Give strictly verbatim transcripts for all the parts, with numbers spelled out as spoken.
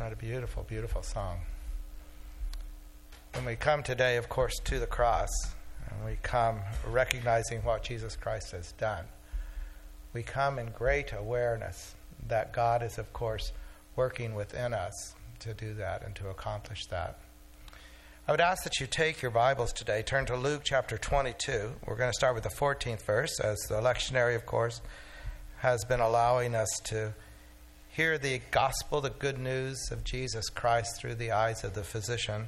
Not a beautiful, beautiful song. When we come today, of course, to the cross, and we come recognizing what Jesus Christ has done, we come in great awareness that God is, of course, working within us to do that and to accomplish that. I would ask that you take your Bibles today, turn to Luke chapter twenty-two. We're going to start with the fourteenth verse, as the lectionary, of course, has been allowing us to hear the gospel, the good news of Jesus Christ through the eyes of the physician.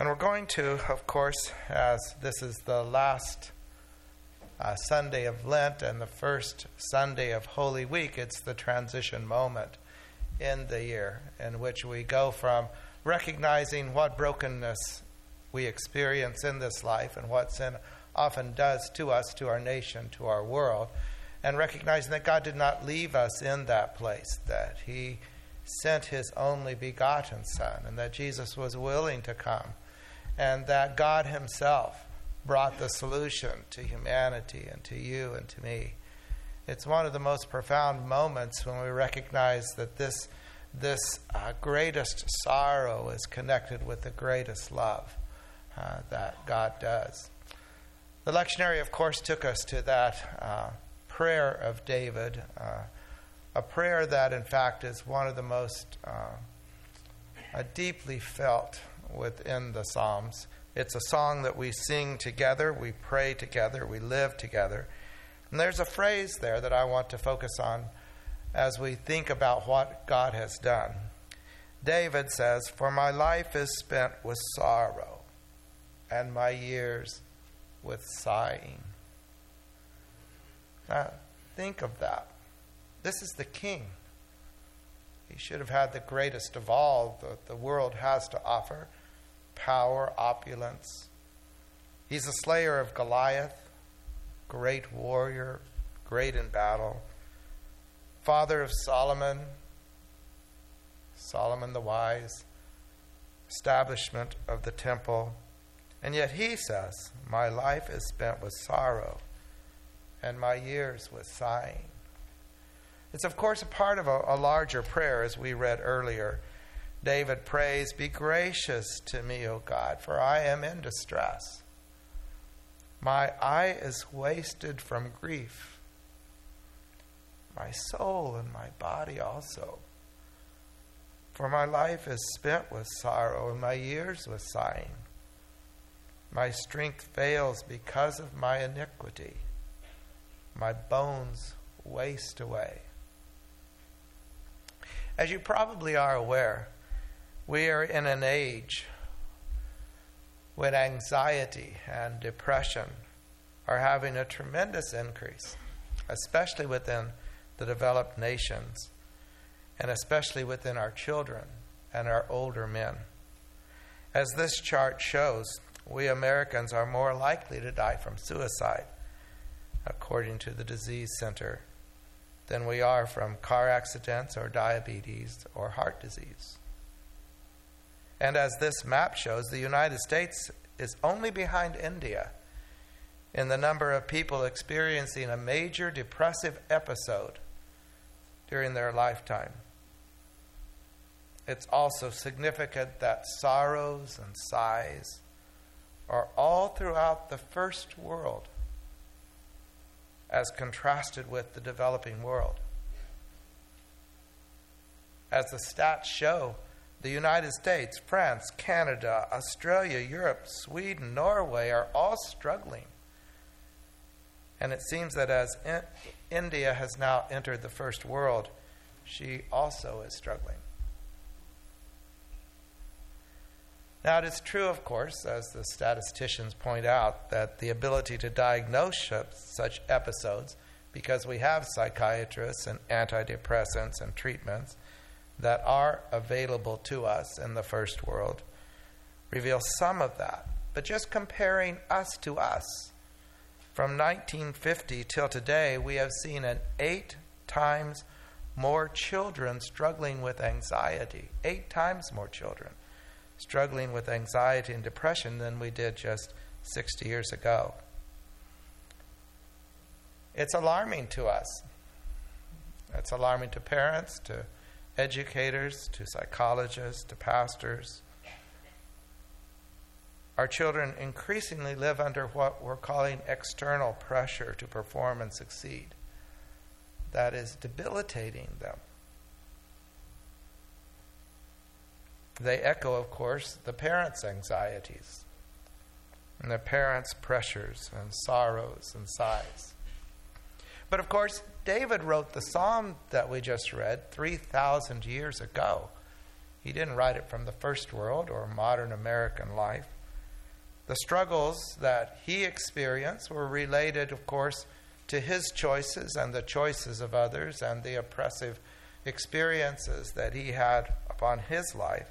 And we're going to, of course, as this is the last uh, Sunday of Lent and the first Sunday of Holy Week, it's the transition moment in the year in which we go from recognizing what brokenness we experience in this life and what sin often does to us, to our nation, to our world, and recognizing that God did not leave us in that place, that he sent his only begotten Son, and that Jesus was willing to come, and that God himself brought the solution to humanity and to you and to me. It's one of the most profound moments when we recognize that this, this uh, greatest sorrow is connected with the greatest love uh, that God does. The lectionary, of course, took us to that uh, prayer of David, uh, a prayer that, in fact, is one of the most uh, uh, deeply felt within the Psalms. It's a song that we sing together, we pray together, we live together. And there's a phrase there that I want to focus on as we think about what God has done. David says, "For my life is spent with sorrow, and my years with sighing." Now, think of that. This is the king. He should have had the greatest of all that the world has to offer, power, opulence. He's a slayer of Goliath, great warrior, great in battle, father of Solomon, Solomon the wise, establishment of the temple. And yet he says, "My life is spent with sorrow and my years with sighing." It's, of course, a part of a, a larger prayer, as we read earlier. David prays, "Be gracious to me, O God, for I am in distress. My eye is wasted from grief. My soul and my body also. For my life is spent with sorrow and my years with sighing. My strength fails because of my iniquity. My bones waste away." As you probably are aware, we are in an age when anxiety and depression are having a tremendous increase, especially within the developed nations, and especially within our children and our older men. As this chart shows, we Americans are more likely to die from suicide, according to the Disease Center, than we are from car accidents or diabetes or heart disease. And as this map shows, the United States is only behind India in the number of people experiencing a major depressive episode during their lifetime. It's also significant that sorrows and sighs are all throughout the first world as contrasted with the developing world. As the stats show, the United States, France, Canada, Australia, Europe, Sweden, Norway are all struggling. And it seems that as in- India has now entered the first world, she also is struggling. Now, it is true, of course, as the statisticians point out, that the ability to diagnose such episodes, because we have psychiatrists and antidepressants and treatments that are available to us in the first world, reveal some of that. But just comparing us to us, from nineteen fifty till today, we have seen an eight times more children struggling with anxiety, eight times more children struggling with anxiety and depression than we did just sixty years ago. It's alarming to us. It's alarming to parents, to educators, to psychologists, to pastors. Our children increasingly live under what we're calling external pressure to perform and succeed. That is debilitating them. They echo, of course, the parents' anxieties and the parents' pressures and sorrows and sighs. But of course, David wrote the psalm that we just read three thousand years ago. He didn't write it from the first world or modern American life. The struggles that he experienced were related, of course, to his choices and the choices of others and the oppressive experiences that he had upon his life.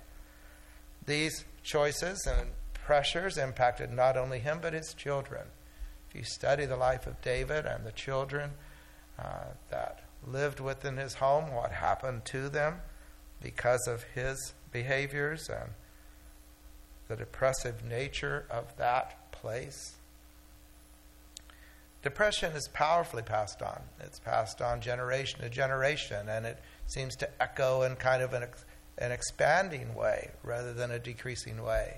These choices and pressures impacted not only him, but his children. If you study the life of David and the children uh, that lived within his home, what happened to them because of his behaviors and the depressive nature of that place. Depression is powerfully passed on. It's passed on generation to generation, and it seems to echo in kind of an, an expanding way rather than a decreasing way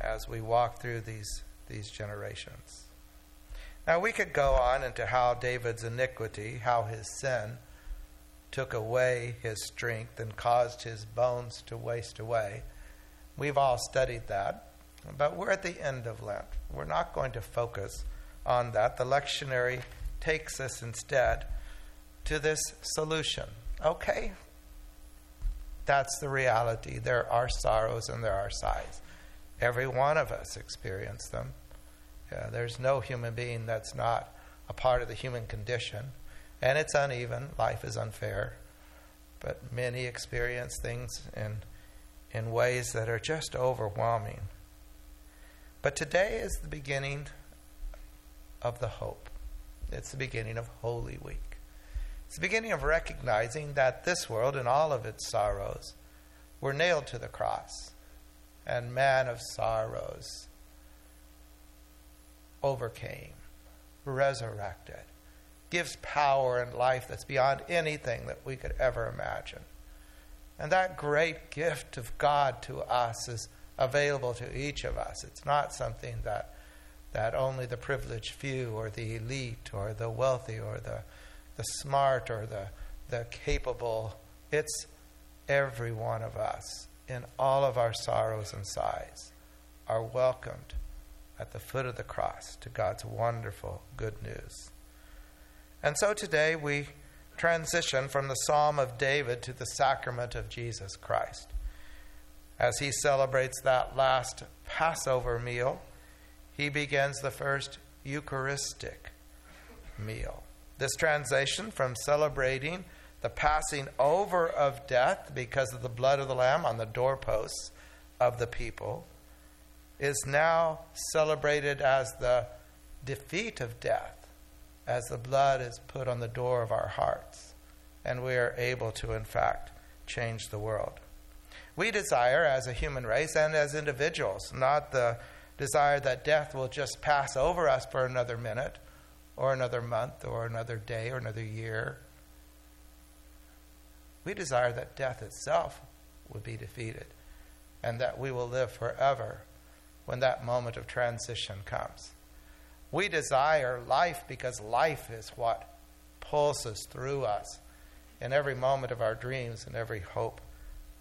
as we walk through these, these generations. Now, we could go on into how David's iniquity, how his sin took away his strength and caused his bones to waste away. We've all studied that, but we're at the end of Lent. We're not going to focus on that. The lectionary takes us instead to this solution. Okay, that's the reality. There are sorrows and there are sighs. Every one of us experience them. Yeah, there's no human being that's not a part of the human condition. And it's uneven. Life is unfair. But many experience things in in ways that are just overwhelming. But today is the beginning of the hope. It's the beginning of Holy Week. It's the beginning of recognizing that this world and all of its sorrows were nailed to the cross. And man of sorrows overcame, resurrected, gives power and life that's beyond anything that we could ever imagine. And that great gift of God to us is available to each of us. It's not something that that only the privileged few or the elite or the wealthy or the, the smart or the, the capable. It's every one of us in all of our sorrows and sighs are welcomed at the foot of the cross to God's wonderful good news. And so today we transition from the Psalm of David to the sacrament of Jesus Christ. As he celebrates that last Passover meal, he begins the first Eucharistic meal. This transition from celebrating the passing over of death because of the blood of the Lamb on the doorposts of the people is now celebrated as the defeat of death, as the blood is put on the door of our hearts, and we are able to, in fact, change the world. We desire, as a human race and as individuals, not the desire that death will just pass over us for another minute, or another month, or another day, or another year. We desire that death itself would be defeated, and that we will live forever when that moment of transition comes. We desire life because life is what pulses through us in every moment of our dreams and every hope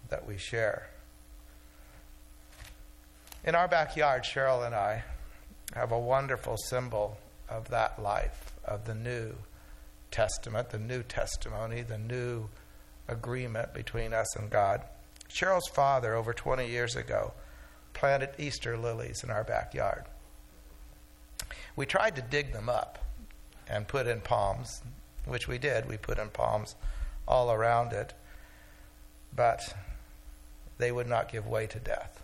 that we share. In our backyard, Cheryl and I have a wonderful symbol of that life, of the New Testament, the new testimony, the new agreement between us and God. Cheryl's father, over twenty years ago, planted Easter lilies in our backyard. We tried to dig them up and put in palms, which we did. We put in palms all around it, but they would not give way to death.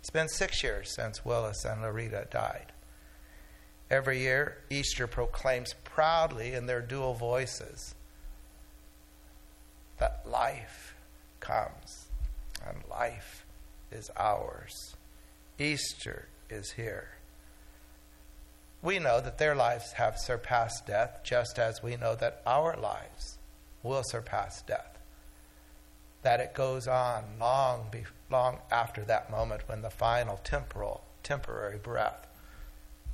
It's been six years since Willis and Loretta died. Every year, Easter proclaims proudly in their dual voices that life comes and life is ours. Easter is here. We know that their lives have surpassed death, just as we know that our lives will surpass death. That it goes on long, be, long after that moment when the final temporal, temporary breath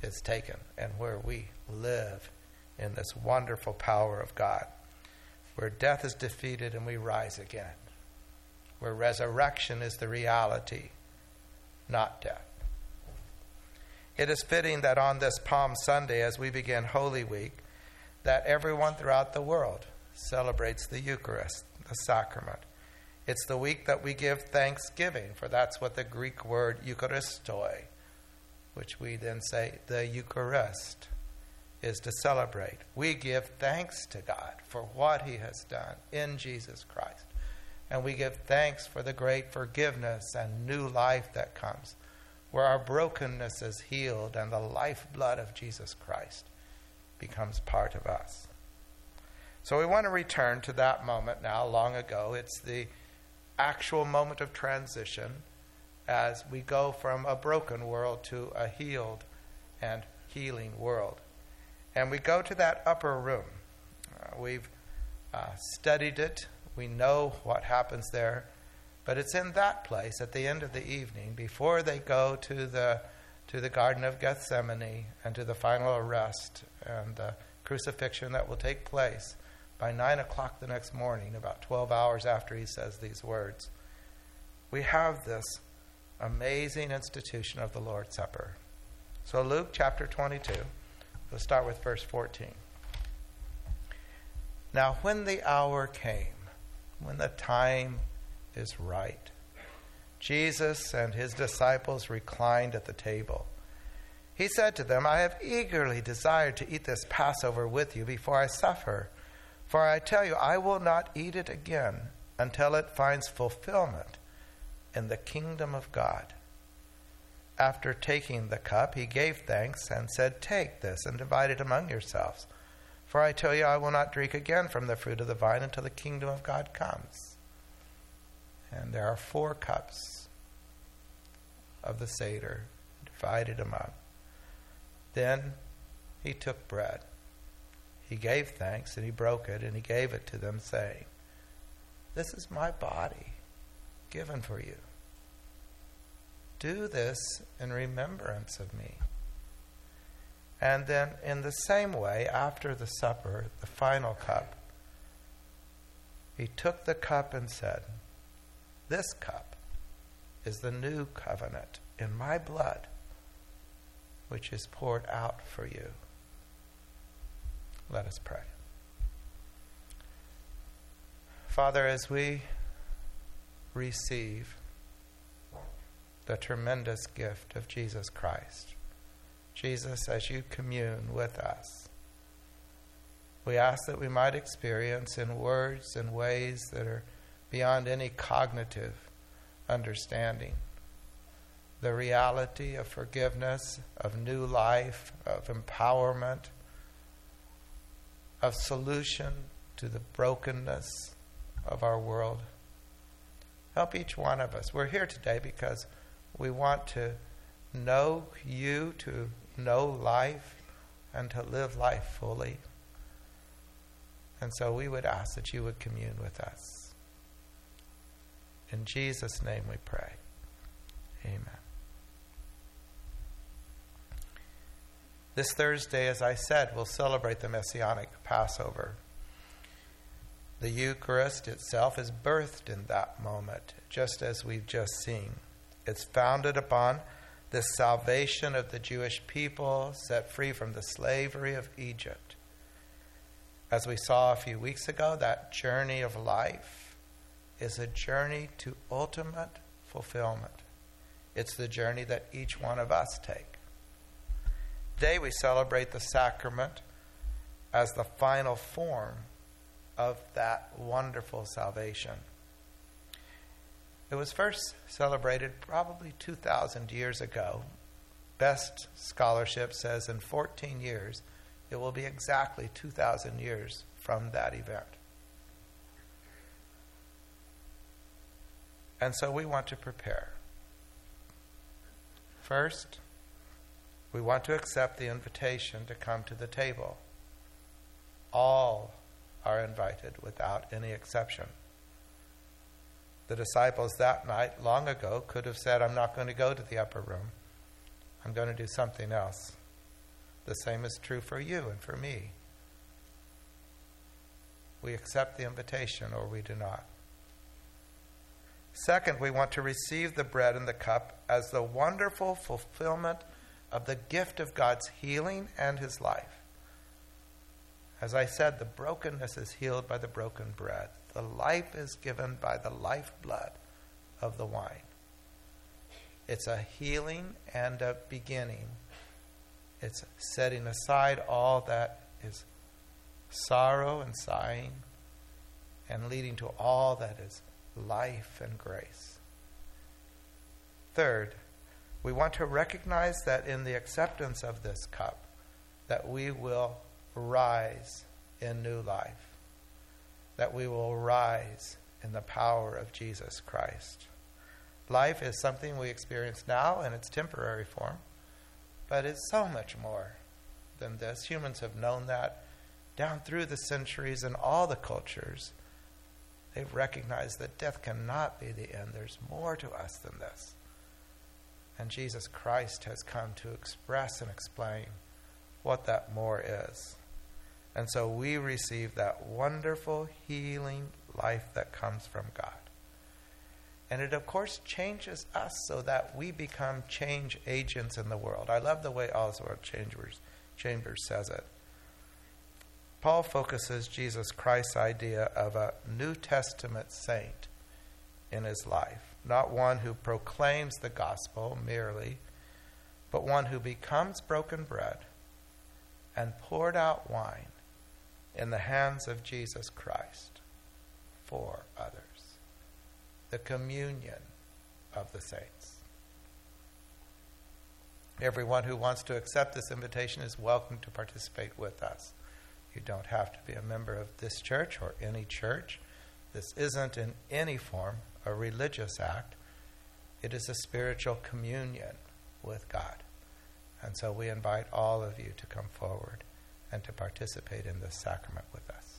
is taken, and where we live in this wonderful power of God, where death is defeated and we rise again, where resurrection is the reality, not death. It is fitting that on this Palm Sunday, as we begin Holy Week, that everyone throughout the world celebrates the Eucharist, the sacrament. It's the week that we give thanksgiving, for that's what the Greek word Eucharistoi, which we then say the Eucharist, is to celebrate. We give thanks to God for what he has done in Jesus Christ. And we give thanks for the great forgiveness and new life that comes, where our brokenness is healed and the lifeblood of Jesus Christ becomes part of us. So we want to return to that moment now, long ago. It's the actual moment of transition as we go from a broken world to a healed and healing world. And we go to that upper room. Uh, we've uh, studied it. We know what happens there. But it's in that place at the end of the evening, before they go to the to the Garden of Gethsemane and to the final arrest and the crucifixion that will take place by nine o'clock the next morning, about twelve hours after he says these words. We have this amazing institution of the Lord's Supper. So Luke chapter twenty-two, we'll start with verse fourteen. Now when the hour came, when the time is right, Jesus and his disciples reclined at the table. He said to them, I have eagerly desired to eat this Passover with you before I suffer. For I tell you, I will not eat it again until it finds fulfillment in the kingdom of God. After taking the cup, he gave thanks and said, Take this and divide it among yourselves. For I tell you, I will not drink again from the fruit of the vine until the kingdom of God comes. And there are four cups of the Seder divided among. Then he took bread. He gave thanks and he broke it and he gave it to them, saying, This is my body given for you. Do this in remembrance of me. And then in the same way, after the supper, the final cup, he took the cup and said, This cup is the new covenant in my blood, which is poured out for you. Let us pray. Father, as we receive the tremendous gift of Jesus Christ, Jesus, as you commune with us, we ask that we might experience in words and ways that are beyond any cognitive understanding the reality of forgiveness, of new life, of empowerment, of solution to the brokenness of our world. Help each one of us. We're here today because we want to know you, to know life, and to live life fully. And so we would ask that you would commune with us. In Jesus' name we pray. Amen. This Thursday, as I said, we'll celebrate the Messianic Passover. The Eucharist itself is birthed in that moment, just as we've just seen. It's founded upon the salvation of the Jewish people set free from the slavery of Egypt. As we saw a few weeks ago, that journey of life is a journey to ultimate fulfillment. It's the journey that each one of us take. Today we celebrate the sacrament as the final form of that wonderful salvation. It was first celebrated probably two thousand years ago. Best scholarship says in fourteen years, it will be exactly two thousand years from that event. And so we want to prepare. First, we want to accept the invitation to come to the table. All are invited without any exception. The disciples that night, long ago, could have said, I'm not going to go to the upper room. I'm going to do something else. The same is true for you and for me. We accept the invitation or we do not. Second, we want to receive the bread and the cup as the wonderful fulfillment of the gift of God's healing and his life. As I said, the brokenness is healed by the broken bread. The life is given by the lifeblood of the wine. It's a healing and a beginning. It's setting aside all that is sorrow and sighing and leading to all that is life and grace. Third, we want to recognize that in the acceptance of this cup, that we will rise in new life, that we will rise in the power of Jesus Christ. Life is something we experience now in its temporary form, but it's so much more than this. Humans have known that down through the centuries in all the cultures. They've recognized that death cannot be the end. There's more to us than this. And Jesus Christ has come to express and explain what that more is. And so we receive that wonderful healing life that comes from God. And it, of course, changes us so that we become change agents in the world. I love the way Oswald Chambers, Chambers says it. Paul focuses Jesus Christ's idea of a New Testament saint in his life, not one who proclaims the gospel merely, but one who becomes broken bread and poured out wine in the hands of Jesus Christ for others. The communion of the saints. Everyone who wants to accept this invitation is welcome to participate with us. You don't have to be a member of this church or any church. This isn't in any form a religious act. It is a spiritual communion with God. And so we invite all of you to come forward and to participate in this sacrament with us.